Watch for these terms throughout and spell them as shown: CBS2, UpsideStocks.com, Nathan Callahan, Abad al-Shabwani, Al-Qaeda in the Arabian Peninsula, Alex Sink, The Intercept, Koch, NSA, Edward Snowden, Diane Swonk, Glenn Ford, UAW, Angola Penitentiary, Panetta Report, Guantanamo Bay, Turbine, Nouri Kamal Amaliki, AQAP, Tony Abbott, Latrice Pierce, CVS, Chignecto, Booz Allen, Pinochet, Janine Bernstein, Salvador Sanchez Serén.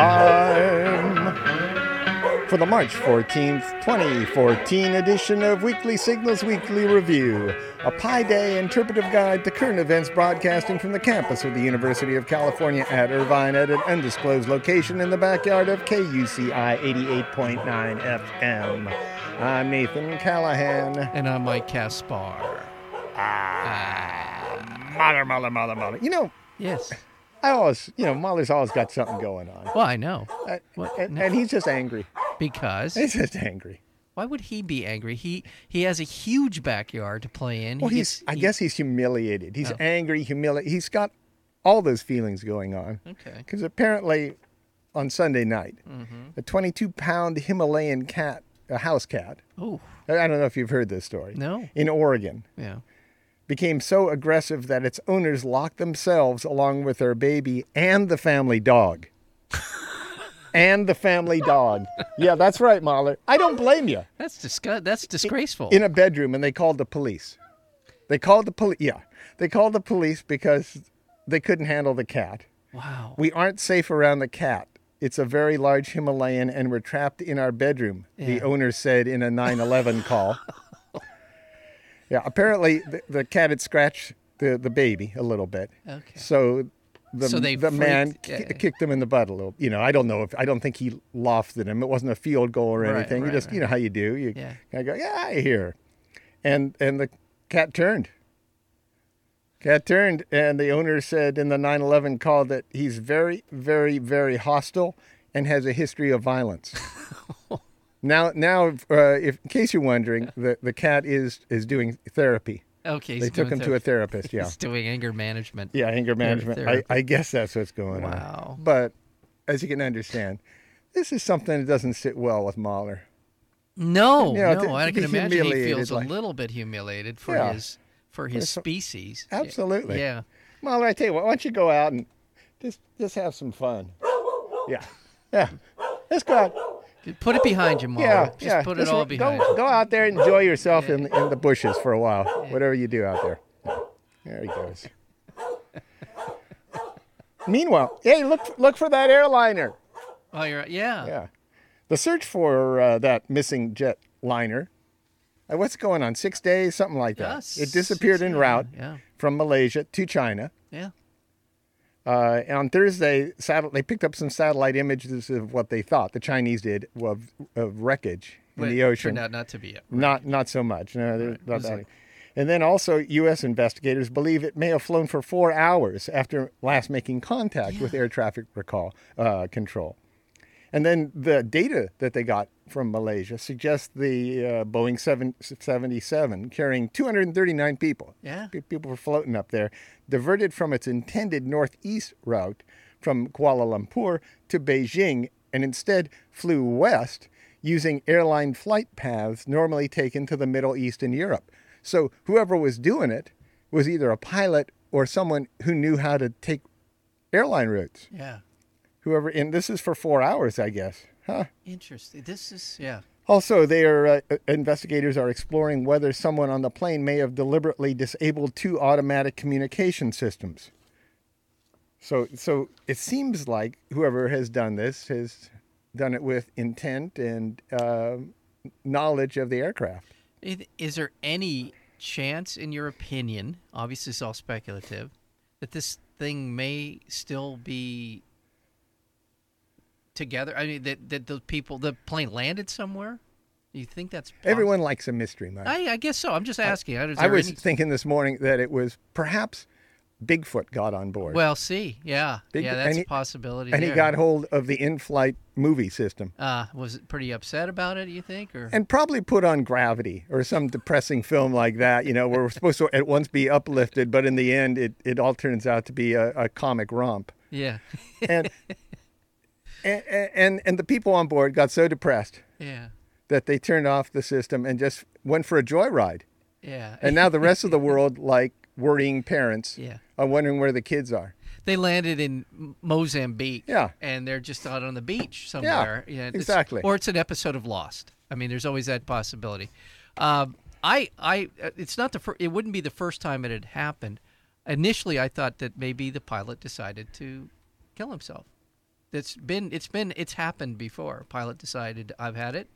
time for the March 14th, 2014 edition of Weekly Signals Weekly Review, a Pi Day interpretive guide to current events broadcasting from the campus of the University of California at Irvine at an undisclosed location in the backyard of KUCI 88.9 FM. I'm Nathan Callahan. And I'm Mike Caspar. Mahler. You know... Yes. I always, you know, Mahler's always got something going on. Well, I know. And he's just angry. Because? He's just angry. Why would he be angry? He has a huge backyard to play in. Well, I guess he's humiliated. He's angry, humiliated. He's got all those feelings going on. Okay. Because apparently on Sunday night, a 22-pound Himalayan cat, a house cat. Oh. I don't know if you've heard this story. No. In Oregon. Yeah. Became so aggressive that its owners locked themselves along with their baby and the family dog. And the family dog. Yeah, that's right, Mahler. I don't blame you. That's disgraceful. In a bedroom, and they called the police. They called the police because they couldn't handle the cat. Wow. We aren't safe around the cat. It's a very large Himalayan, and we're trapped in our bedroom, the owner said in a 911 call. Yeah, apparently the cat had scratched the baby a little bit. Okay. So the man kicked him in the butt a little. You know, I don't think he lofted him. It wasn't a field goal or anything. Right, you know how you do. You kind of go, get out of here. And the cat turned. And the owner said in the 911 call that he's very, very, very hostile and has a history of violence. Now, if, in case you're wondering, the cat is doing therapy. Okay. They took him to a therapist, yeah. He's doing anger management. Yeah, anger management. I guess that's what's going on. Wow. But as you can understand, this is something that doesn't sit well with Mahler. No, you know, I can imagine he feels a little bit humiliated for his species. Absolutely. Yeah. Mahler, I tell you what, why don't you go out and just have some fun. Yeah. Yeah. Let's go out. Put it behind you, Mahler. Yeah, put it all behind you. Go out there and enjoy yourself in the bushes for a while, whatever you do out there. There he goes. Meanwhile, hey, look for that airliner. Oh, you're right. Yeah. Yeah. The search for that missing jet liner, what's going on, 6 days, something like that. Yes. It disappeared en route from Malaysia to China. Yeah. And on Thursday, they picked up some satellite images of what they thought the Chinese did of wreckage in the ocean. Turned out not to be it. Not so much. No, not that. And then also, U.S. investigators believe it may have flown for 4 hours after last making contact with air traffic control. And then the data that they got from Malaysia suggests the Boeing 777 carrying 239 people. Yeah. People were floating up there, diverted from its intended northeast route from Kuala Lumpur to Beijing, and instead flew west using airline flight paths normally taken to the Middle East and Europe. So whoever was doing it was either a pilot or someone who knew how to take airline routes. Yeah. And this is for 4 hours, I guess. Huh? Interesting. This is, Also, investigators are exploring whether someone on the plane may have deliberately disabled two automatic communication systems. So it seems like whoever has done this has done it with intent and knowledge of the aircraft. Is there any chance, in your opinion, obviously it's all speculative, that this thing may still be... together? I mean, that those people, the plane landed somewhere? Do you think that's possible? Everyone likes a mystery, Mike. I guess so. I'm just asking. I was thinking this morning that it was perhaps Bigfoot got on board. Well, see. Yeah. That's a possibility. And he got hold of the in-flight movie system. Was it pretty upset about it, you think? And probably put on Gravity or some depressing film like that, you know, where we're supposed to at once be uplifted, but in the end, it all turns out to be a comic romp. Yeah. And the people on board got so depressed that they turned off the system and just went for a joyride. Yeah. And now the rest of the world, like worrying parents, are wondering where the kids are. They landed in Mozambique. Yeah. And they're just out on the beach somewhere. Yeah, exactly. It's an episode of Lost. I mean, there's always that possibility. It wouldn't be the first time it had happened. Initially, I thought that maybe the pilot decided to kill himself. It's happened before. Pilot decided I've had it,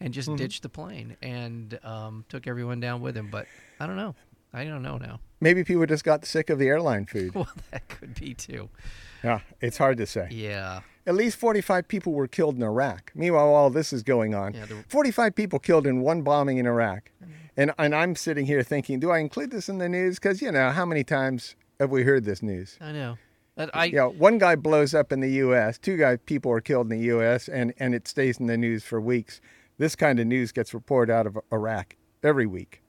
and just ditched the plane and took everyone down with him. But I don't know. I don't know now. Maybe people just got sick of the airline food. Well, that could be too. Yeah, it's hard to say. Yeah. At least 45 people were killed in Iraq. Meanwhile, all this is going on. Yeah, 45 people killed in one bombing in Iraq. And I'm sitting here thinking, do I include this in the news? Because, you know, how many times have we heard this news? I know. One guy blows up in the U.S., people are killed in the U.S., and it stays in the news for weeks. This kind of news gets reported out of Iraq every week.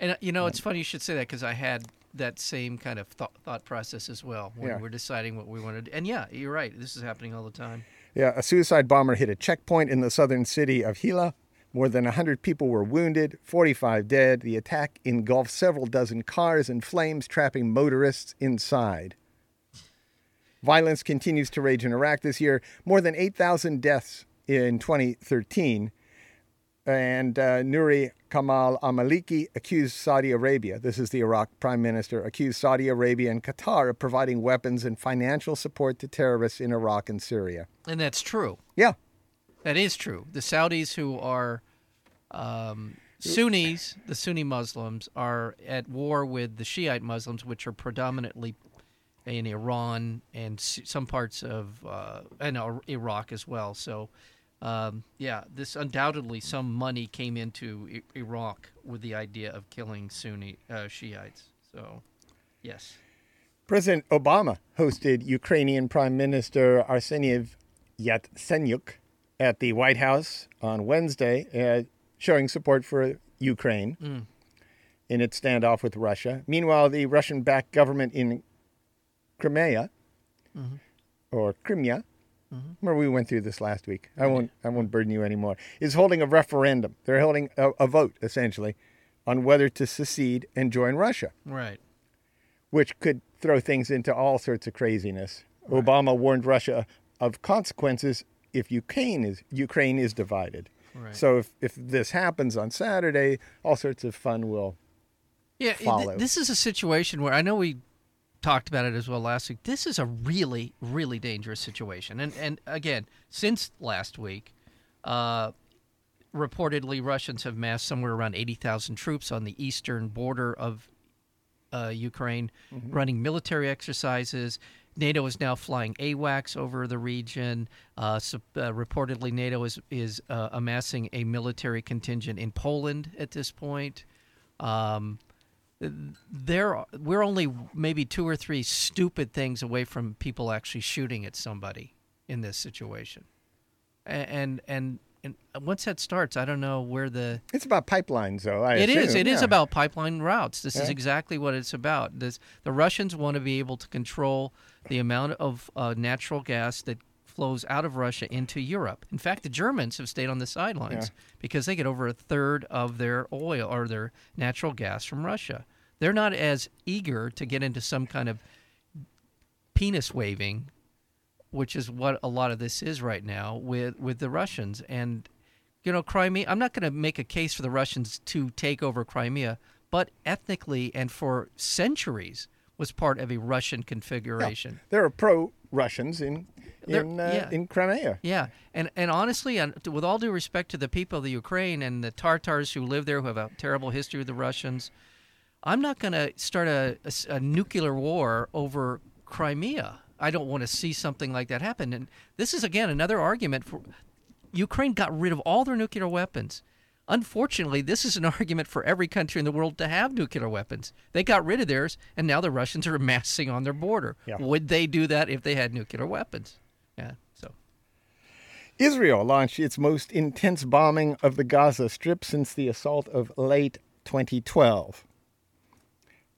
And, you know, it's funny you should say that because I had that same kind of thought process as well when we're deciding what we want to do. And, yeah, you're right. This is happening all the time. Yeah, a suicide bomber hit a checkpoint in the southern city of Hila. More than 100 people were wounded, 45 dead. The attack engulfed several dozen cars in flames, trapping motorists inside. Violence continues to rage in Iraq this year. More than 8,000 deaths in 2013. And Nouri Kamal Amaliki accused Saudi Arabia, this is the Iraq prime minister, accused Saudi Arabia and Qatar of providing weapons and financial support to terrorists in Iraq and Syria. And that's true. Yeah. That is true. The Saudis, who are Sunnis, the Sunni Muslims, are at war with the Shiite Muslims, which are predominantly in Iran and some parts of Iraq as well. So... this undoubtedly some money came into Iraq with the idea of killing Sunni Shiites. So, yes. President Obama hosted Ukrainian Prime Minister Arseniy Yatsenyuk at the White House on Wednesday, showing support for Ukraine in its standoff with Russia. Meanwhile, the Russian-backed government in Crimea, or Crimea, remember, we went through this last week. I won't burden you anymore. Is holding a referendum. They're holding a vote, essentially, on whether to secede and join Russia. Right. Which could throw things into all sorts of craziness. Right. Obama warned Russia of consequences if Ukraine is divided. Right. So if this happens on Saturday, all sorts of fun will follow. This is a situation where I know we talked about it as well last week. This is a really, really dangerous situation. And again, since last week, reportedly Russians have massed somewhere around 80,000 troops on the eastern border of Ukraine, running military exercises. NATO is now flying AWACS over the region. Reportedly, NATO is amassing a military contingent in Poland at this point. We're only maybe two or three stupid things away from people actually shooting at somebody in this situation, and once that starts, I don't know where the. It's about pipelines, though. It is about pipeline routes. This is exactly what it's about. The Russians want to be able to control the amount of natural gas that flows out of Russia into Europe. In fact, the Germans have stayed on the sidelines because they get over a third of their oil or their natural gas from Russia. They're not as eager to get into some kind of penis waving, which is what a lot of this is right now with the Russians. And, you know, Crimea, I'm not going to make a case for the Russians to take over Crimea, but ethnically and for centuries was part of a Russian configuration. Yeah. There are pro-Russians in Crimea. Yeah, and honestly, with all due respect to the people of the Ukraine and the Tartars who live there, who have a terrible history with the Russians, I'm not going to start a nuclear war over Crimea. I don't want to see something like that happen. And this is, again, another argument for Ukraine got rid of all their nuclear weapons. Unfortunately, this is an argument for every country in the world to have nuclear weapons. They got rid of theirs, and now the Russians are amassing on their border. Yeah. Would they do that if they had nuclear weapons? Yeah, so. Israel launched its most intense bombing of the Gaza Strip since the assault of late 2012.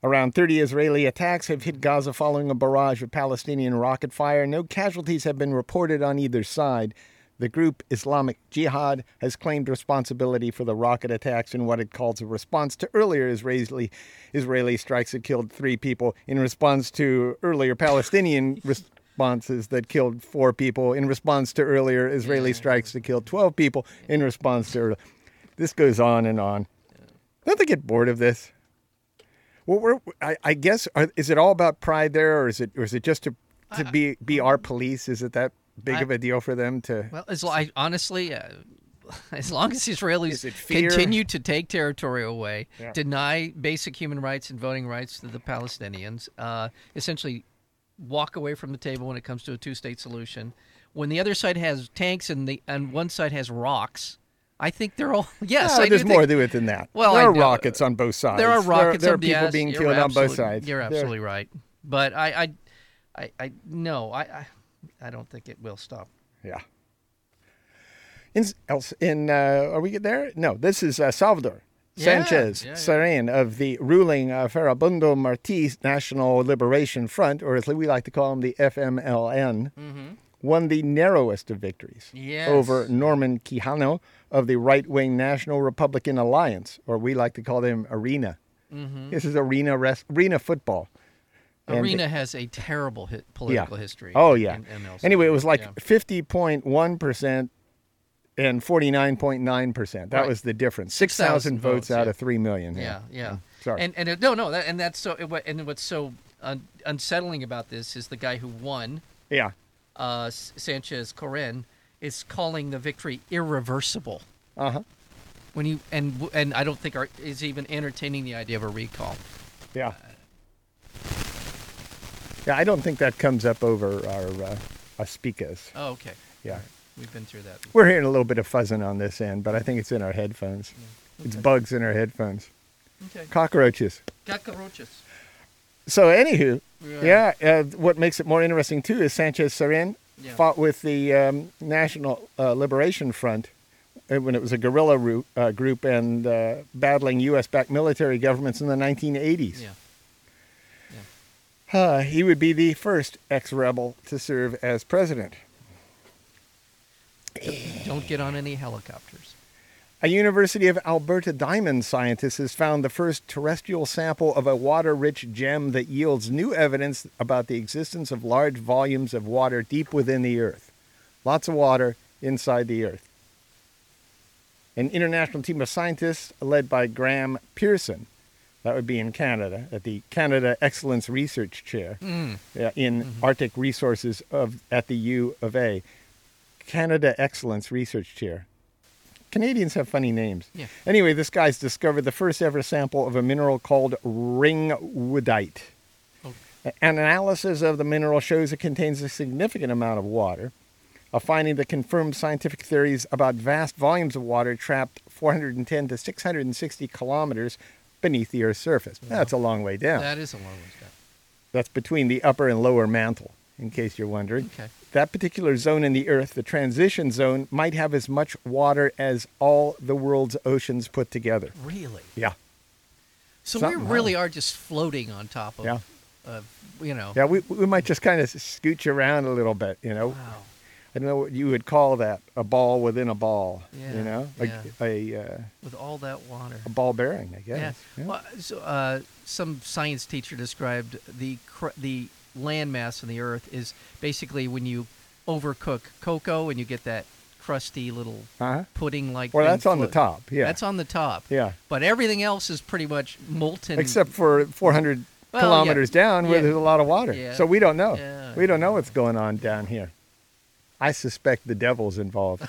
Around 30 Israeli attacks have hit Gaza following a barrage of Palestinian rocket fire. No casualties have been reported on either side. The group Islamic Jihad has claimed responsibility for the rocket attacks in what it calls a response to earlier Israeli strikes that killed 3 people, in response to earlier Palestinian responses that killed 4 people, in response to earlier Israeli strikes that killed 12 people, in response to this goes on and on. Don't they get bored of this? Well, I guess, is it all about pride there, or is it just to be our police? Is it that big of a deal for them to... Well, as long as Israelis continue to take territory away, deny basic human rights and voting rights to the Palestinians, essentially walk away from the table when it comes to a two-state solution. When the other side has tanks and one side has rocks, I think they're all... Yes, no, there's more to it than that. Well, there are rockets on both sides. There are rockets. There are people being killed on both sides. You're absolutely right. But I don't think it will stop. Yeah. Are we there? No, this is Salvador Sanchez Serén of the ruling Farabundo Martí National Liberation Front, or as we like to call him, the FMLN, won the narrowest of victories over Norman Quijano of the right-wing National Republican Alliance, or we like to call them ARENA. This is ARENA football. ARENA has a terrible political history. Oh, yeah. Anyway, it was like 50.1% and 49.9%. That was the difference. 6,000 votes out of 3 million. Yeah. Sorry. And that's so. And what's so unsettling about this is the guy who won. Yeah. Sanchez Corén is calling the victory irreversible. When you and I don't think is even entertaining the idea of a recall. Yeah, I don't think that comes up over our speakers. Oh, okay. Yeah. We've been through that before. We're hearing a little bit of fuzzing on this end, but I think it's in our headphones. Yeah. Okay. It's bugs in our headphones. Okay. Cockroaches. So, anywho, what makes it more interesting, too, is Sanchez Serén fought with the National Liberation Front when it was a guerrilla group and battling U.S.-backed military governments in the 1980s. Yeah. He would be the first ex-rebel to serve as president. Don't get on any helicopters. A University of Alberta diamond scientist has found the first terrestrial sample of a water-rich gem that yields new evidence about the existence of large volumes of water deep within the Earth. Lots of water inside the Earth. An international team of scientists led by Graham Pearson, that would be in Canada, at the Canada Excellence Research Chair in Arctic Resources at the U of A. Canada Excellence Research Chair. Canadians have funny names. Yeah. Anyway, this guy's discovered the first ever sample of a mineral called ringwoodite. Okay. An analysis of the mineral shows it contains a significant amount of water, a finding that confirmed scientific theories about vast volumes of water trapped 410 to 660 kilometers beneath the Earth's surface. Wow. That's a long way down. That is a long way down. That's between the upper and lower mantle, in case you're wondering. Okay. That particular zone in the Earth, the transition zone, might have as much water as all the world's oceans put together. Really? Yeah. So we really are just floating on top of, Yeah, we might just kind of scooch around a little bit, Wow. I don't know what you would call that, a ball within a ball, with all that water. A ball bearing, I guess. Yeah. Well, so, some science teacher described the landmass on the Earth is basically when you overcook cocoa and you get that crusty little pudding-like thing. Well, that's on the top, yeah. That's on the top. Yeah. But everything else is pretty much molten. Except for 400 kilometers down where there's a lot of water. Yeah. So we don't know. Yeah, we don't know what's going on down here. I suspect the devil's involved.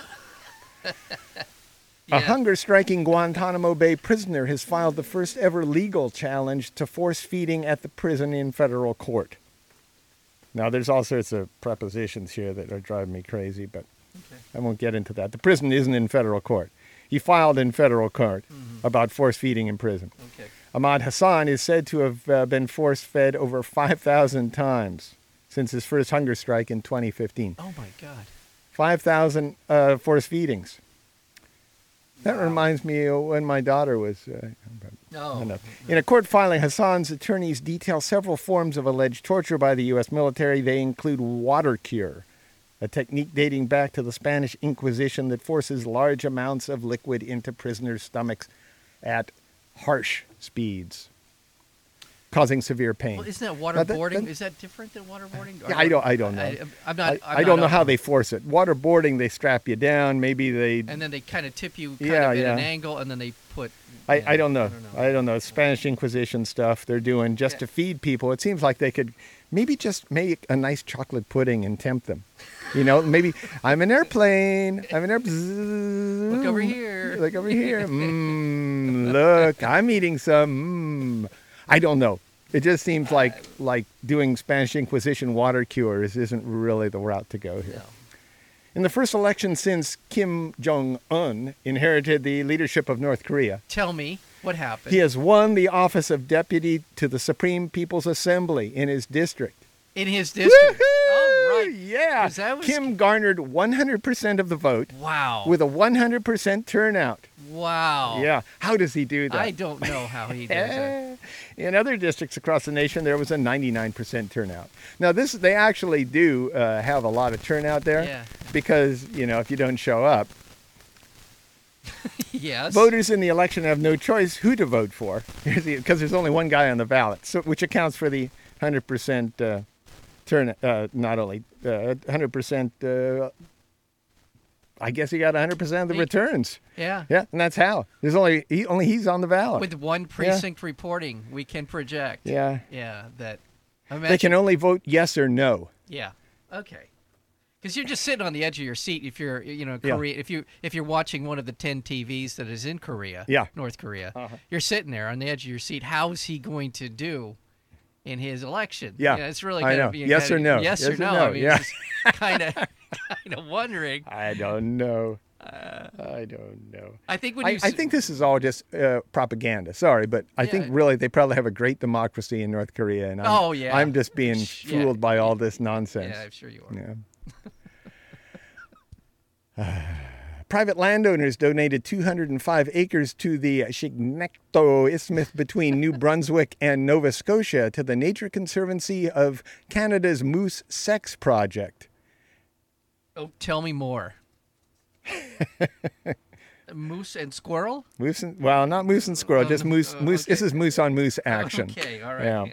A hunger-striking Guantanamo Bay prisoner has filed the first ever legal challenge to force feeding at the prison in federal court. Now, there's all sorts of prepositions here that are driving me crazy, but I won't get into that. The prison isn't in federal court. He filed in federal court about force feeding in prison. Okay. Ahmad Hassan is said to have been force-fed over 5,000 times since his first hunger strike in 2015. Oh, my God. 5,000 forced feedings. That reminds me of when my daughter was... In a court filing, Hassan's attorneys detail several forms of alleged torture by the U.S. military. They include water cure, a technique dating back to the Spanish Inquisition that forces large amounts of liquid into prisoners' stomachs at harsh speeds. causing severe pain. Well, isn't that waterboarding? Is that different than waterboarding? Yeah, I don't know. I don't know how they force it. Waterboarding, they strap you down. Maybe they... And then they kind of tip you kind of at an angle, and then they put... I don't know. Spanish Inquisition stuff they're doing just to feed people. It seems like they could maybe just make a nice chocolate pudding and tempt them. You know, maybe I'm an airplane. Look over here. Look, I'm eating some. I don't know. It just seems like doing Spanish Inquisition water cures isn't really the route to go here. No. In the first election since Kim Jong-un inherited the leadership of North Korea. Tell me what happened. He has won the office of deputy to the Supreme People's Assembly in his district. Woo-hoo! Oh, right. Yeah. Kim garnered 100% of the vote. Wow. With a 100% turnout. Wow. Yeah. How does he do that? I don't know how he does it. In other districts across the nation, there was a 99% turnout. Now, they actually do have a lot of turnout there because, you know, if you don't show up, yes, voters in the election have no choice who to vote for because there's only one guy on the ballot, so, which accounts for the 100% I guess he got 100% of the returns. Yeah. Yeah, and that's how. There's only he's on the ballot. With one precinct reporting, we can project. Yeah. Yeah, that. Imagine. They can only vote yes or no. Yeah. Okay. Because you're just sitting on the edge of your seat if you're, you know, Korea. Yeah. If you're watching one of the 10 TVs that is in Korea, North Korea, you're sitting there on the edge of your seat. How is he going to do in his election? Yeah. You know, it's really going to be yes or no. Yes or no. I mean, it's kind of wondering. I don't know. I think when I think this is all just propaganda. Sorry, but I think really they probably have a great democracy in North Korea, and I'm just being fooled by all this nonsense. Yeah, I'm sure you are. Yeah. Private landowners donated 205 acres to the Chignecto Isthmus between New Brunswick and Nova Scotia to the Nature Conservancy of Canada's Moose Sex Project. Oh, tell me more. Moose and squirrel? Not moose and squirrel, just moose. Moose. Okay. This is moose on moose action. Okay, all right. Yeah.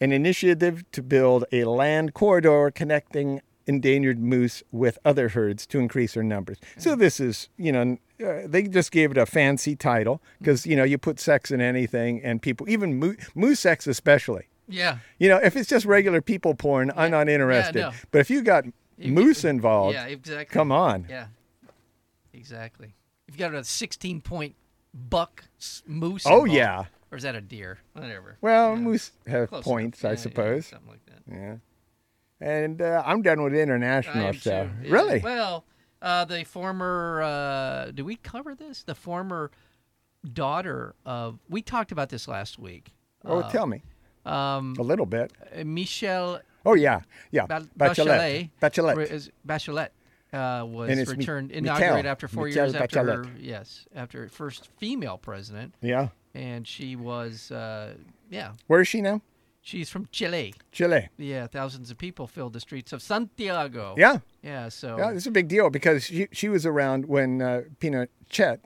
An initiative to build a land corridor connecting endangered moose with other herds to increase their numbers. So this is, you know, they just gave it a fancy title because, you know, you put sex in anything and people, even moose sex especially. Yeah. You know, if it's just regular people porn, I'm not interested. Yeah, no. But if you got... moose involved. Yeah, exactly. Come on. Yeah, exactly. You've got a 16-point buck moose. Oh, involved. Yeah. Or is that a deer? Whatever. Well, moose have close points, I suppose. Yeah, something like that. Yeah. And I'm done with international stuff. Sure. Yeah. Really? Well, the former, do we cover this? The former daughter of, we talked about this last week. Oh, tell me. A little bit. Michelle. Oh, yeah. Yeah. Bachelet was returned, inaugurated after four years after Bachelet. After first female president. Yeah. And she was, Where is she now? She's from Chile. Yeah. Thousands of people filled the streets of Santiago. Yeah. Yeah. So. Yeah, it's a big deal because she was around when Pinochet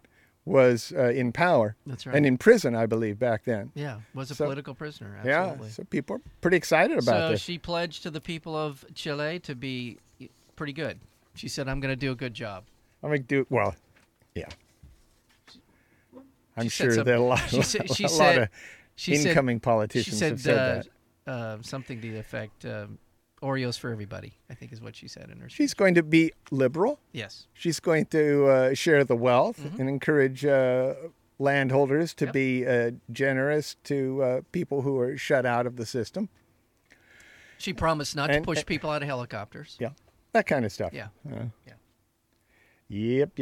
was in power. That's right. And in prison, I believe, back then. Yeah, was a political prisoner, absolutely. Yeah, so people are pretty excited about this. So she pledged to the people of Chile to be pretty good. She said, I'm going to do a good job. I'm going to do, well, yeah. I'm sure there are a lot of incoming politicians have said that. Something to the effect, Oreos for everybody, I think is what she said in her speech. She's going to be liberal. Yes. She's going to share the wealth and encourage landholders to be generous to people who are shut out of the system. She promised to push people out of helicopters. Yeah, that kind of stuff. Yeah. Yep.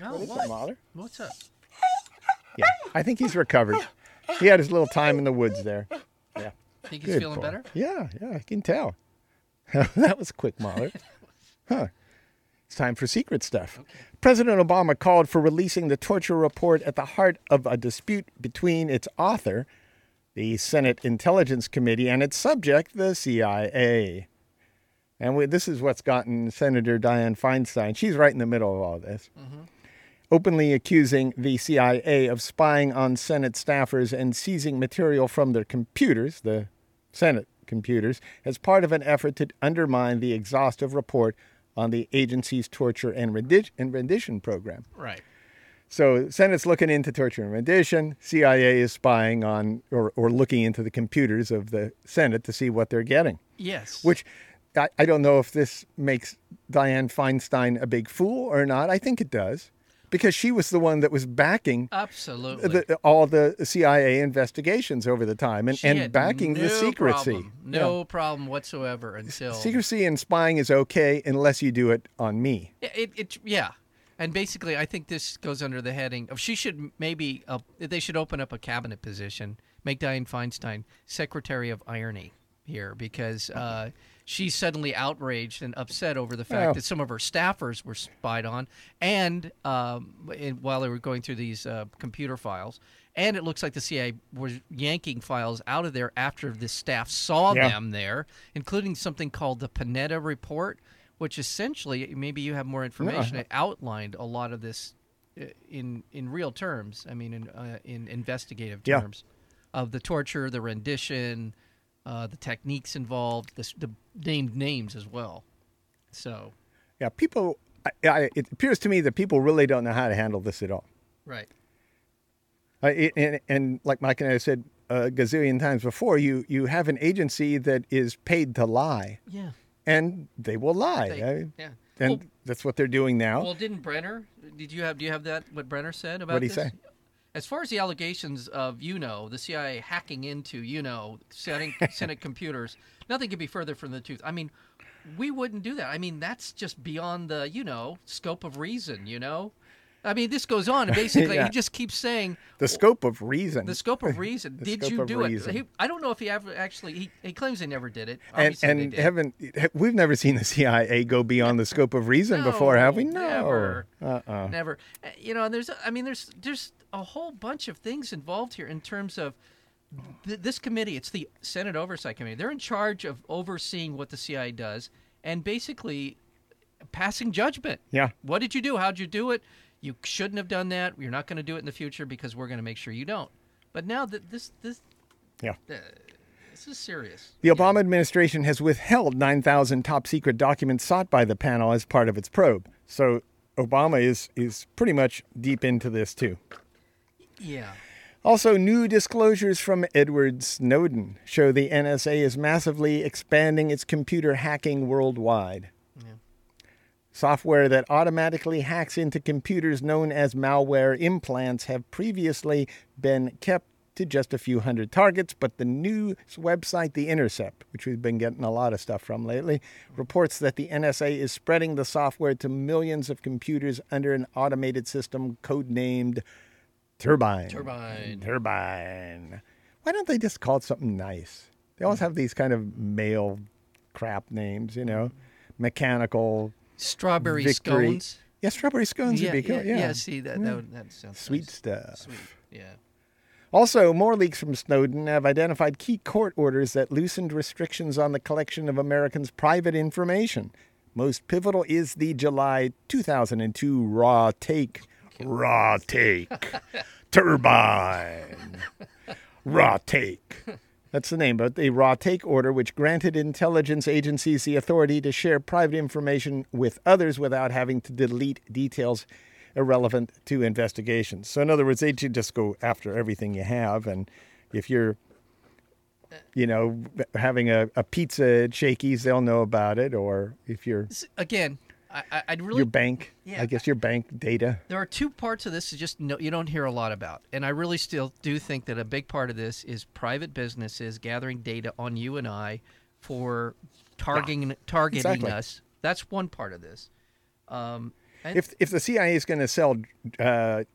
Huh. What's up? Yeah, I think he's recovered. He had his little time in the woods there. Yeah. Think he's feeling better? Yeah, I can tell. That was quick, Mahler. Huh. It's time for secret stuff. Okay. President Obama called for releasing the torture report at the heart of a dispute between its author, the Senate Intelligence Committee, and its subject, the CIA. And this is what's gotten Senator Dianne Feinstein. She's right in the middle of all this. Mm-hmm. openly accusing the CIA of spying on Senate staffers and seizing material from their computers, the Senate computers, as part of an effort to undermine the exhaustive report on the agency's torture and rendition program. Right. So Senate's looking into torture and rendition. CIA is spying on or looking into the computers of the Senate to see what they're getting. Yes. Which I don't know if this makes Dianne Feinstein a big fool or not. I think it does, because she was the one that was backing all the CIA investigations over the time and backing the secrecy. No problem whatsoever until... Secrecy and spying is okay unless you do it on me. Yeah. And basically, I think this goes under the heading of they should open up a cabinet position, make Dianne Feinstein Secretary of Irony here, because... she's suddenly outraged and upset over the fact that some of her staffers were spied on, and while they were going through these computer files, and it looks like the CIA was yanking files out of there after the staff saw them there, including something called the Panetta Report, which essentially, maybe you have more information, it outlined a lot of this in real terms. I mean, in investigative terms of the torture, the rendition. The techniques involved, the named names as well. So, yeah, people. It appears to me that people really don't know how to handle this at all. Right. And like Mike and I said a gazillion times before, you have an agency that is paid to lie. Yeah. And they will lie. And that's what they're doing now. Well, didn't Brenner? Do you have that? What Brenner said about this? What did he say? As far as the allegations of, the CIA hacking into, Senate computers, nothing could be further from the truth. I mean, we wouldn't do that. I mean, that's just beyond the, scope of reason, I mean, this goes on. And basically, he just keeps saying... The scope of reason. The scope of reason. Did you do it? I don't know if he ever actually... He claims they never did it. And we've never seen the CIA go beyond the scope of reason before, have we? No. Never. Uh-uh. Never. And there's a whole bunch of things involved here in terms of this committee. It's the Senate Oversight Committee. They're in charge of overseeing what the CIA does and basically passing judgment. Yeah. What did you do? How'd you do it? You shouldn't have done that. You're not going to do it in the future because we're going to make sure you don't. But now that this is serious. The Obama administration has withheld 9,000 top-secret documents sought by the panel as part of its probe. So Obama is pretty much deep into this, too. Yeah. Also, new disclosures from Edward Snowden show the NSA is massively expanding its computer hacking worldwide. Software that automatically hacks into computers known as malware implants have previously been kept to just a few hundred targets, but the news website The Intercept, which we've been getting a lot of stuff from lately, reports that the NSA is spreading the software to millions of computers under an automated system codenamed Turbine. Turbine. Why don't they just call it something nice? They always have these kind of male crap names, mechanical... Strawberry Victory. Scones. Yeah, strawberry scones would be cool. Yeah. See, that sounds sweet nice. Stuff. Sweet, yeah. Also, more leaks from Snowden have identified key court orders that loosened restrictions on the collection of Americans' private information. Most pivotal is the July 2002 raw take, Turbine, raw take. That's the name, but the Raw Take Order, which granted intelligence agencies the authority to share private information with others without having to delete details irrelevant to investigations. So in other words, they should just go after everything you have. And if you're, having a pizza at Shakey's, they'll know about it. Or if you're... Again... I'd really... Your bank. Yeah. I guess your bank data. There are two parts of this that you don't hear a lot about. And I really still do think that a big part of this is private businesses gathering data on you and I for targeting us. That's one part of this. If the CIA is going to sell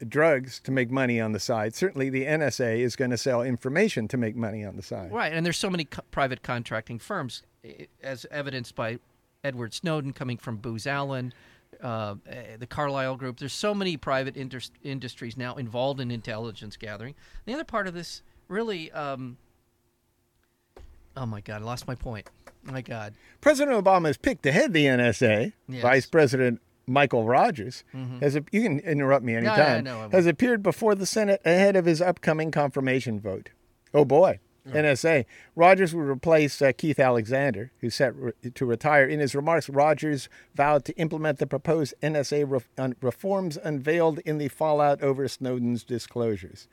drugs to make money on the side, certainly the NSA is going to sell information to make money on the side. Right. And there's so many private contracting firms, as evidenced by... Edward Snowden coming from Booz Allen, the Carlyle Group. There's so many private industries now involved in intelligence gathering. The other part of this really, oh my God, I lost my point. Oh my God. President Obama has picked to head the NSA. Yes. Vice President Michael Rogers, you can interrupt me anytime, has appeared before the Senate ahead of his upcoming confirmation vote. Oh, boy. NSA. Rogers would replace Keith Alexander, who's set to retire. In his remarks, Rogers vowed to implement the proposed NSA reforms unveiled in the fallout over Snowden's disclosures.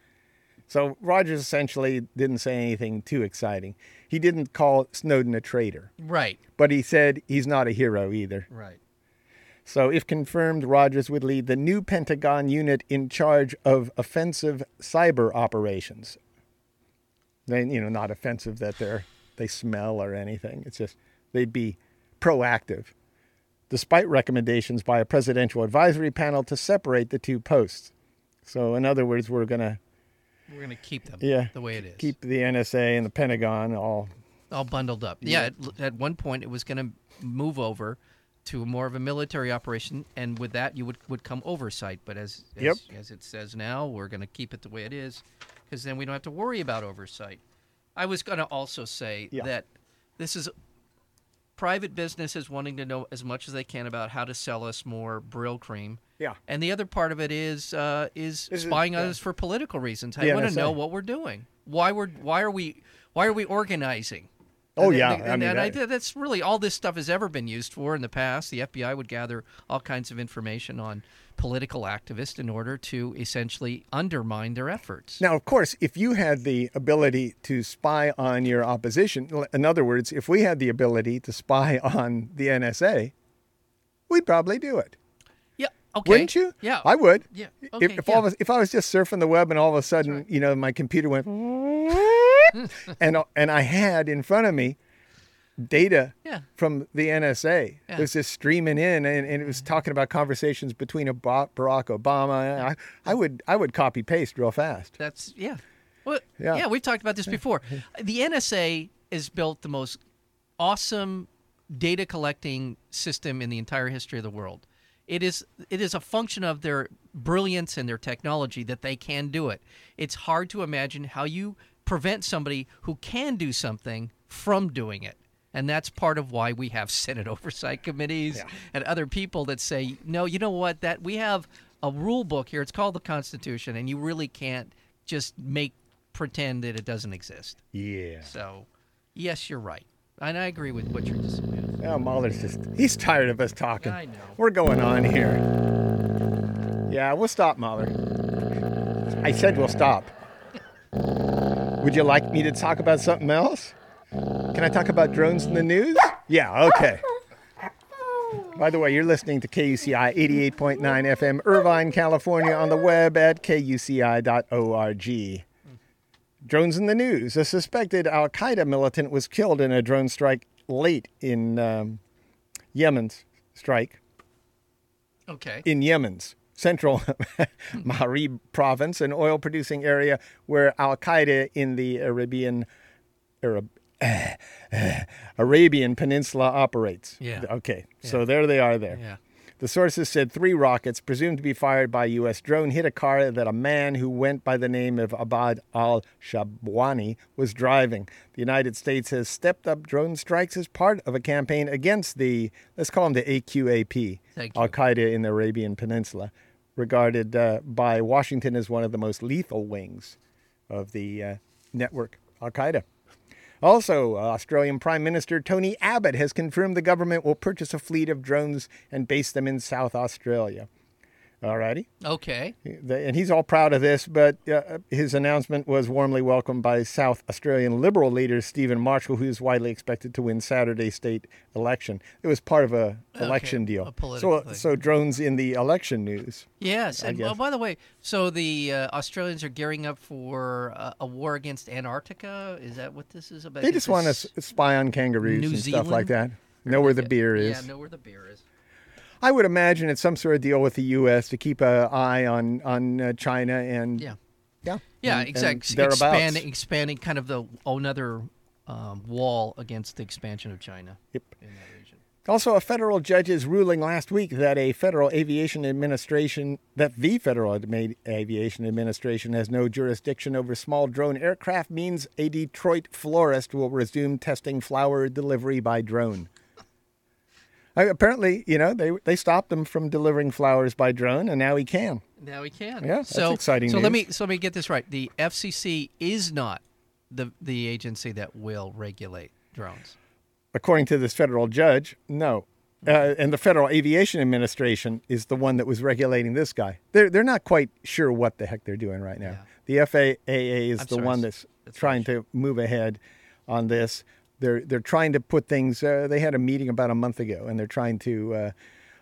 So Rogers essentially didn't say anything too exciting. He didn't call Snowden a traitor. Right. But he said he's not a hero either. Right. So if confirmed, Rogers would lead the new Pentagon unit in charge of offensive cyber operations. Then, you know, not offensive that they smell or anything. It's just they'd be proactive, despite recommendations by a presidential advisory panel to separate the two posts. So, in other words, we're gonna keep them the way it is. Keep the NSA and the Pentagon all bundled up. Yeah, at one point it was going to move over to more of a military operation, and with that you would come oversight. But as it says now, we're going to keep it the way it is. Because then we don't have to worry about oversight. I was going to also say that this is private businesses wanting to know as much as they can about how to sell us more Brill cream. Yeah. And the other part of it is spying on us for political reasons. I want to know what we're doing. Why are we organizing? Oh, and that's really all this stuff has ever been used for in the past. The FBI would gather all kinds of information on political activists in order to essentially undermine their efforts. Now, of course, if you had the ability to spy on your opposition, in other words, if we had the ability to spy on the NSA, we'd probably do it. Okay. Wouldn't you? Yeah. I would. Yeah. Okay, if I was just surfing the web and all of a sudden, you know, my computer went and I had in front of me data from the NSA. Yeah. It was just streaming in and it was talking about conversations between Barack Obama. Yeah. I would copy paste real fast. That's Well, we've talked about this before. The NSA has built the most awesome data collecting system in the entire history of the world. It is a function of their brilliance and their technology that they can do it. It's hard to imagine how you prevent somebody who can do something from doing it. And that's part of why we have Senate oversight committees and other people that say, no, you know what, that we have a rule book here. It's called the Constitution, and you really can't just pretend that it doesn't exist. Yeah. So, yes, you're right. And I agree with what you're saying. Oh, Mahler's he's tired of us talking. I know. We're going on here. Yeah, we'll stop, Mahler. I said we'll stop. Would you like me to talk about something else? Can I talk about drones in the news? Yeah, okay. By the way, you're listening to KUCI 88.9 FM, Irvine, California, on the web at kuci.org. Drones in the news. A suspected al-Qaeda militant was killed in a drone strike late in Yemen's strike. Okay. In Yemen's central Marib province, an oil-producing area where al-Qaeda in the Arabian Peninsula operates. Yeah. Okay. Yeah. So there they are there. Yeah. The sources said 3 rockets, presumed to be fired by a U.S. drone, hit a car that a man who went by the name of Abad al-Shabwani was driving. The United States has stepped up drone strikes as part of a campaign against the, let's call them the AQAP, Al-Qaeda in the Arabian Peninsula, regarded by Washington as one of the most lethal wings of the network Al-Qaeda. Also, Australian Prime Minister Tony Abbott has confirmed the government will purchase a fleet of drones and base them in South Australia. All righty. Okay. And he's all proud of this, but his announcement was warmly welcomed by South Australian Liberal leader Stephen Marshall, who is widely expected to win Saturday's state election. It was part of an election deal. A political thing. So drones in the election news. Yes. And well, by the way, so the Australians are gearing up for a war against Antarctica? Is that what this is about? They just want to spy on kangaroos and stuff like that. Know where the beer is. Yeah, know where the beer is. I would imagine it's some sort of deal with the U.S. to keep an eye on China and exactly expanding kind of the another wall against the expansion of China in that region. Also, a federal judge's ruling last week that the Federal Aviation Administration has no jurisdiction over small drone aircraft means a Detroit florist will resume testing flower delivery by drone. Apparently, you know, they stopped him from delivering flowers by drone, and now he can. Yeah, that's exciting news. So let me get this right. The FCC is not the agency that will regulate drones. According to this federal judge, no. And the Federal Aviation Administration is the one that was regulating this guy. They're not quite sure what the heck they're doing right now. Yeah. The FAA is one that's trying to move ahead on this. They're trying to put things. They had a meeting about a month ago, and they're trying to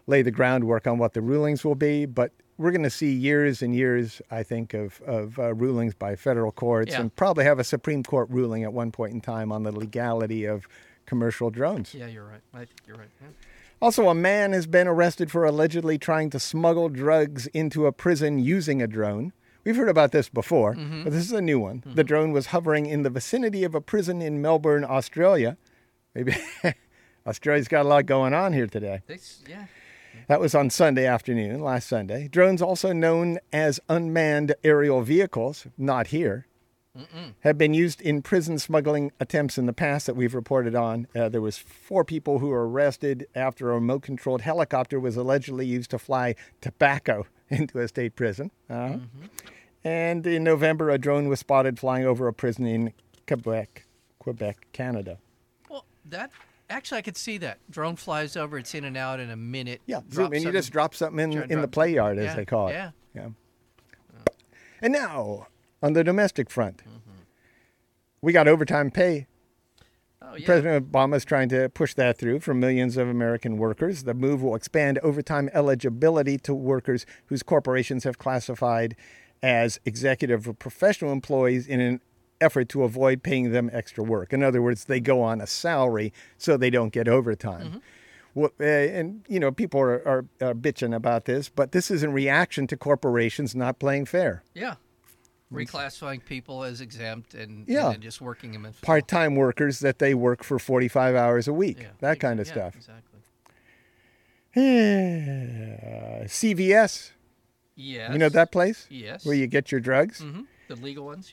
lay the groundwork on what the rulings will be. But we're going to see years and years, I think, of rulings by federal courts, and probably have a Supreme Court ruling at one point in time on the legality of commercial drones. Yeah, you're right. I think you're right. Yeah. Also, a man has been arrested for allegedly trying to smuggle drugs into a prison using a drone. We've heard about this before, but this is a new one. Mm-hmm. The drone was hovering in the vicinity of a prison in Melbourne, Australia. Maybe Australia's got a lot going on here today. That was on Sunday afternoon, last Sunday. Drones, also known as unmanned aerial vehicles, not here, have been used in prison smuggling attempts in the past that we've reported on. There was 4 people who were arrested after a remote-controlled helicopter was allegedly used to fly tobacco into a state prison. And in November, a drone was spotted flying over a prison in Quebec, Canada. Well, actually, I could see that. Drone flies over, it's in and out in a minute. Yeah, zoom in. You just drop something in the play yard, as they call it. And now, on the domestic front, we got overtime pay. President Obama is trying to push that through for millions of American workers. The move will expand overtime eligibility to workers whose corporations have classified as executive or professional employees in an effort to avoid paying them extra work. In other words, they go on a salary so they don't get overtime. Well, and, you know, people are bitching about this, but this is in reaction to corporations not playing fair. Reclassifying people as exempt and just working them in part-time workers that they work for 45 hours a week, that kind of stuff. CVS. You know that place? Where you get your drugs? The legal ones,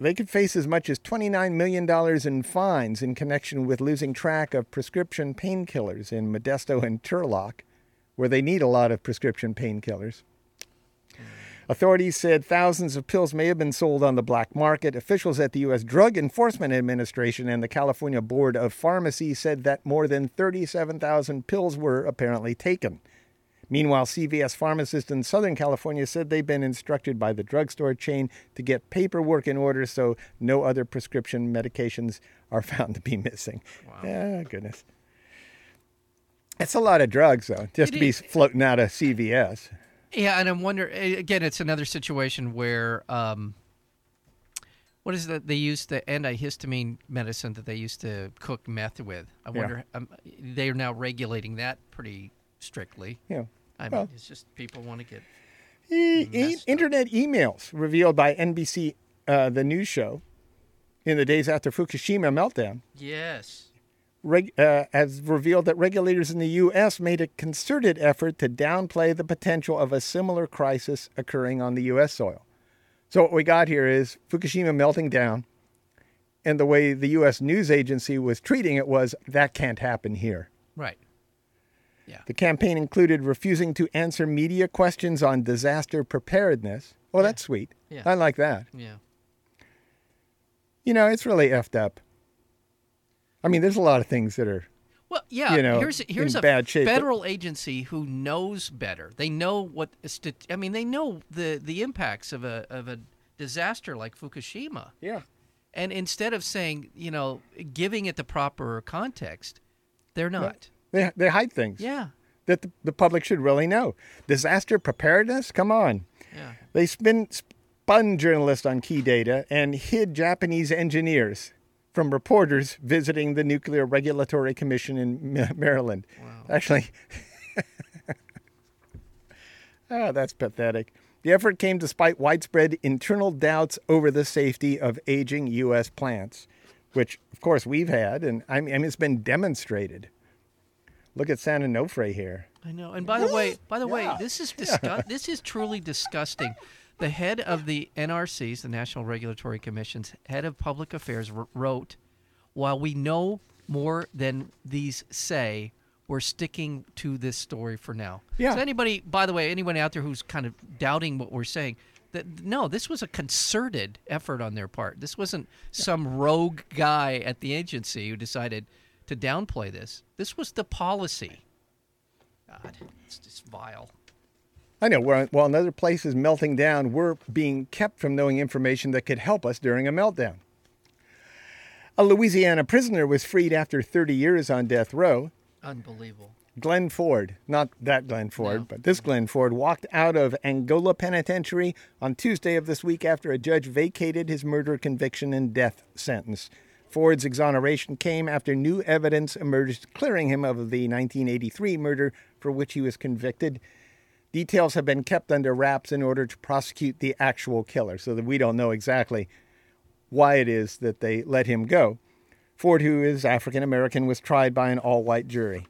They could face as much as $29 million in fines in connection with losing track of prescription painkillers in Modesto and Turlock, where they need a lot of prescription painkillers. Authorities said thousands of pills may have been sold on the black market. Officials at the U.S. Drug Enforcement Administration and the California Board of Pharmacy said that more than 37,000 pills were apparently taken. Meanwhile, CVS pharmacists in Southern California said they've been instructed by the drugstore chain to get paperwork in order so no other prescription medications are found to be missing. Wow. Oh, goodness. That's a lot of drugs, though, just to be floating out of CVS. Yeah, and I'm wondering, again, it's another situation where, what is that? They use the antihistamine medicine that they used to cook meth with. I wonder, they are now regulating that pretty strictly. I mean, it's just people want to get internet emails revealed by NBC, the news show, in the days after Fukushima meltdown. Has revealed that regulators in the U.S. made a concerted effort to downplay the potential of a similar crisis occurring on the U.S. soil. So what we got here is Fukushima melting down, and the way the U.S. news agency was treating it was, that can't happen here. Right. Yeah. The campaign included refusing to answer media questions on disaster preparedness. Well, that's sweet. Yeah. I like that. Yeah. You know, it's really effed up. I mean, there's a lot of things that are, you know, here's in bad shape. Here's a federal agency who knows better. They know what they know the impacts of a disaster like Fukushima. Yeah. And instead of saying, you know, giving it the proper context, they're not. They hide things. Yeah. That the public should really know. Disaster preparedness? Come on. Yeah. They spun journalists on key data and hid Japanese engineers from reporters visiting the Nuclear Regulatory Commission in Maryland. Wow. Actually, that's pathetic. The effort came despite widespread internal doubts over the safety of aging U.S. plants, which, of course, we've had, and I mean, it's been demonstrated. Look at San Onofre here. I know. And by the way, this is this is truly disgusting. The head of the NRC's, the National Regulatory Commission's head of public affairs, wrote, "While we know more than these say, we're sticking to this story for now. Yeah. So anybody, by the way, anyone out there who's kind of doubting what we're saying, that no, this was a concerted effort on their part. This wasn't some rogue guy at the agency who decided to downplay this. This was the policy. God, it's just vile. I know. While another place is melting down, we're being kept from knowing information that could help us during a meltdown. A Louisiana prisoner was freed after 30 years on death row. Unbelievable. Glenn Ford, not that Glenn Ford, but this Glenn Ford, walked out of Angola Penitentiary on Tuesday of this week after a judge vacated his murder conviction and death sentence. Ford's exoneration came after new evidence emerged clearing him of the 1983 murder for which he was convicted. Details have been kept under wraps in order to prosecute the actual killer, so that we don't know exactly why it is that they let him go. Ford, who is African-American, was tried by an all-white jury.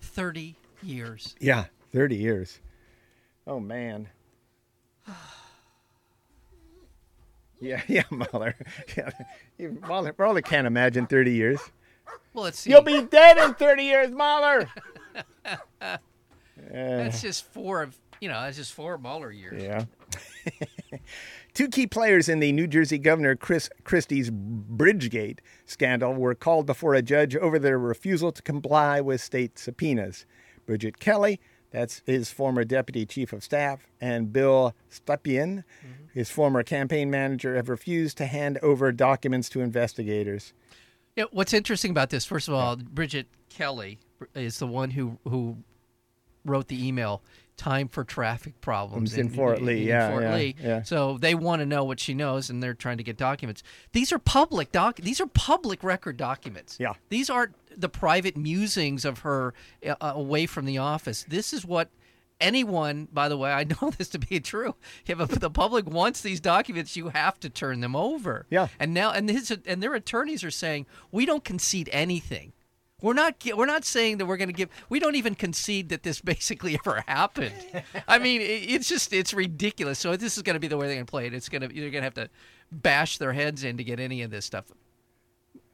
30 years. Yeah, 30 years. Oh, man. Yeah, Mahler. Yeah. Mahler can't imagine 30 years. Well, let's see. You'll be dead in 30 years, Mahler! That's just four Mahler years. Yeah. Two key players in the New Jersey Governor Chris Christie's Bridgegate scandal were called before a judge over their refusal to comply with state subpoenas. Bridget Kelly, that's his former deputy chief of staff, and Bill Stepien, his former campaign manager, have refused to hand over documents to investigators. Yeah, what's interesting about this, first of all, Bridget Kelly is the one who wrote the email, Time for Traffic Problems. It's in Fort Lee. In Fort Lee. So they want to know what she knows, and they're trying to get documents. These are public These are public record documents. Yeah. These aren't the private musings of her away from the office. This is what anyone, by the way, I know this to be true. If the public wants these documents, you have to turn them over. Yeah. And now, and their attorneys are saying, we don't concede anything. We're not saying that we're going to give. We don't even concede that this basically ever happened. I mean, it's ridiculous. So this is going to be the way they're going to play it. You're going to have to bash their heads in to get any of this stuff,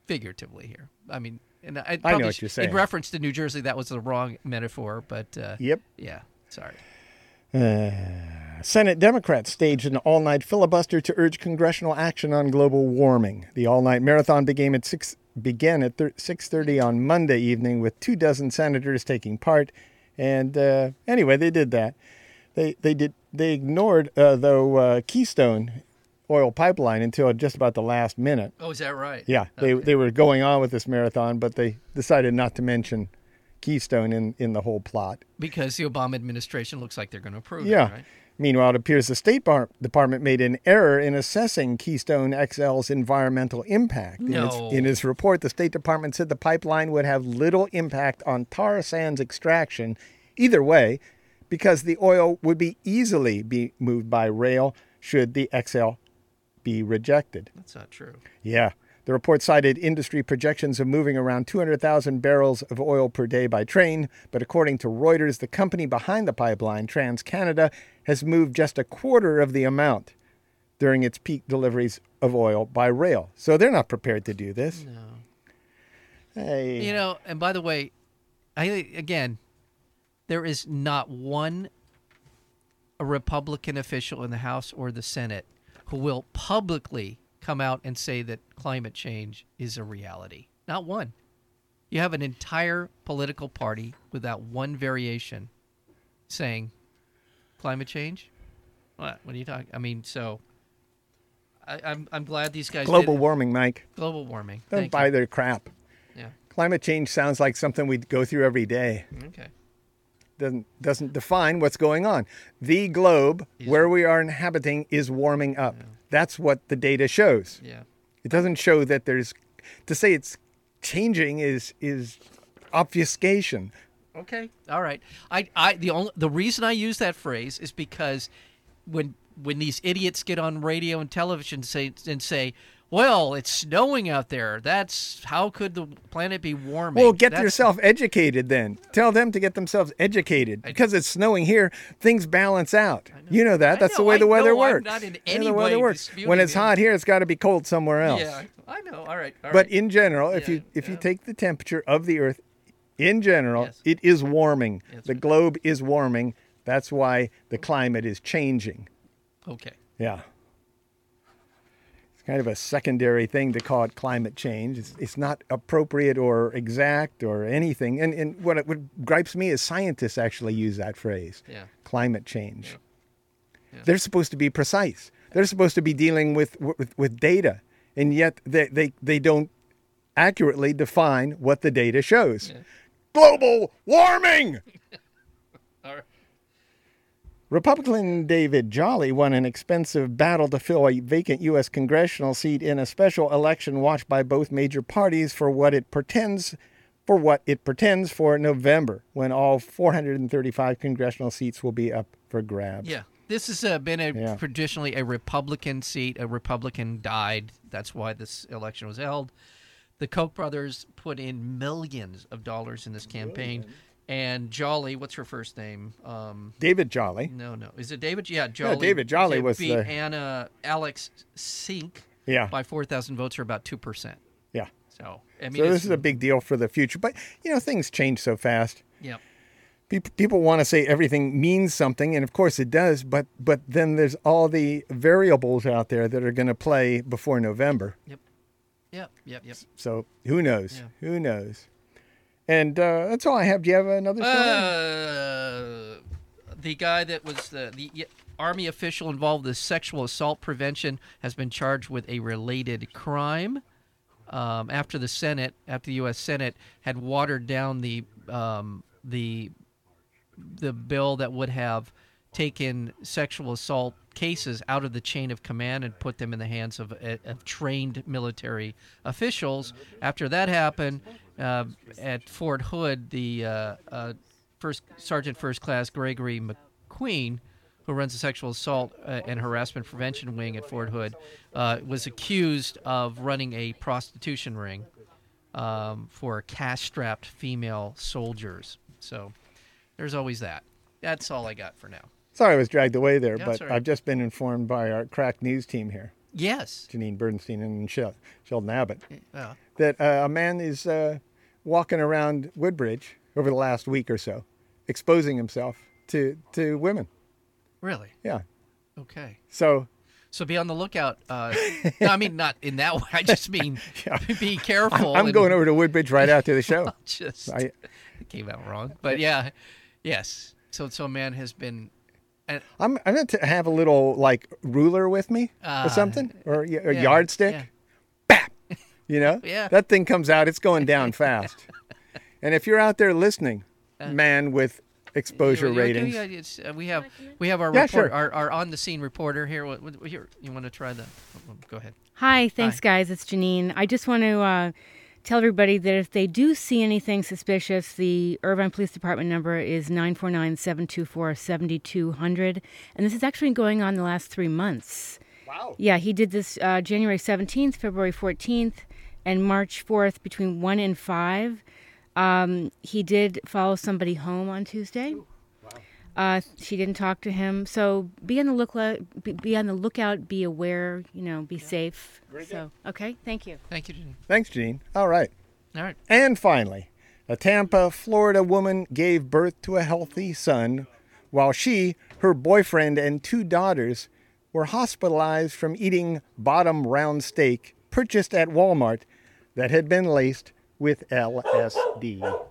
figuratively here. I mean, and I know what you're saying. In reference to New Jersey, that was the wrong metaphor. But yep, yeah, sorry. Senate Democrats staged an all-night filibuster to urge congressional action on global warming. The all-night marathon began at 6:30 on Monday evening with 24 senators taking part, and anyway, they did that. They ignored Keystone oil pipeline until just about the last minute. Oh, is that right? Yeah, okay. They were going on with this marathon, but they decided not to mention Keystone in the whole plot because the Obama administration looks like they're going to approve. Yeah. It, right? Meanwhile, it appears the State Department made an error in assessing Keystone XL's environmental impact. No. In its report, the State Department said the pipeline would have little impact on tar sands extraction either way because the oil would easily be moved by rail should the XL be rejected. That's not true. Yeah. The report cited industry projections of moving around 200,000 barrels of oil per day by train, but according to Reuters, the company behind the pipeline, TransCanada, has moved just a quarter of the amount during its peak deliveries of oil by rail. So they're not prepared to do this. No. Hey. You know, and by the way, there is not one Republican official in the House or the Senate who will publicly come out and say that climate change is a reality. Not one. You have an entire political party without one variation saying climate change? What are you talking? I mean, so I'm glad these guys warming, Mike. Global warming. Don't buy their crap. Yeah. Climate change sounds like something we go through every day. Okay. Doesn't define what's going on. The globe where we are inhabiting is warming up. Yeah. That's what the data shows. Yeah. It doesn't show that to say it's changing is obfuscation. Okay. All right. The reason I use that phrase is because when these idiots get on radio and television say, well, it's snowing out there. That's how could the planet be warming? Well, get yourself educated then. Tell them to get themselves educated. Because it's snowing here, things balance out. Know. You know that. That's the way the weather works. I'm not in any way disputing it. When it's hot here, it's got to be cold somewhere else. Yeah, I know. All right. But in general, if you take the temperature of the Earth In general, yes. It is warming. Yes. The globe is warming. That's why the climate is changing. Okay. Yeah. It's kind of a secondary thing to call it climate change. It's not appropriate or exact or anything. And what gripes me is scientists actually use that phrase, yeah. Climate change. Yeah. Yeah. They're supposed to be precise. They're supposed to be dealing with data, and yet they don't accurately define what the data shows. Yeah. Global warming! All right. Republican David Jolly won an expensive battle to fill a vacant U.S. congressional seat in a special election watched by both major parties for what it pretends for November, when all 435 congressional seats will be up for grabs. Yeah. This has been traditionally a Republican seat. A Republican died. That's why this election was held. The Koch brothers put in millions of dollars in this campaign. And Jolly, what's her first name? David Jolly. No. Is it David? Yeah, Jolly. Yeah, David Jolly beat Alex Sink by 4,000 votes, or about 2%. Yeah. So, I mean, this is a big deal for the future. But, things change so fast. Yeah. People want to say everything means something, and of course it does, but then there's all the variables out there that are going to play before November. Yep. So who knows? Yeah. Who knows? And that's all I have. Do you have another story? The guy that was the Army official involved in sexual assault prevention has been charged with a related crime. After the U.S. Senate had watered down the bill that would have taken sexual assault cases out of the chain of command and put them in the hands of trained military officials. After that happened, at Fort Hood, the Sergeant First Class Gregory McQueen, who runs the Sexual Assault and Harassment Prevention Wing at Fort Hood, was accused of running a prostitution ring for cash-strapped female soldiers. So there's always that. That's all I got for now. Sorry I was dragged away there, but sorry. I've just been informed by our crack news team here. Yes. Janine Bernstein and Sheldon Abbott. That a man is walking around Woodbridge over the last week or so, exposing himself to women. Really? Yeah. Okay. So be on the lookout. No, I mean, not in that way. I just mean be careful. I'm going over to Woodbridge right after the show. It came out wrong. But yeah, yes. So a man has been... I'm going to have a little, ruler with me or something, or a yardstick. Yeah. Bap! Yeah. That thing comes out. It's going down fast. And if you're out there listening, man with exposure ratings... We have our report, sure. our on-the-scene reporter here. You want to try that? Go ahead. Hi. Thanks, guys. It's Janine. I just want to... tell everybody that if they do see anything suspicious, the Irvine Police Department number is 949-724-7200. And this is actually going on the last 3 months. Wow. Yeah, he did this January 17th, February 14th, and March 4th between 1 and 5. He did follow somebody home on Tuesday. Ooh, wow. She didn't talk to him. So be on the lookout, be aware, be safe. So, okay, thank you. Thank you, Jean. Thanks, Jean. All right. And finally, a Tampa, Florida woman gave birth to a healthy son while she, her boyfriend, and 2 daughters were hospitalized from eating bottom round steak purchased at Walmart that had been laced with LSD.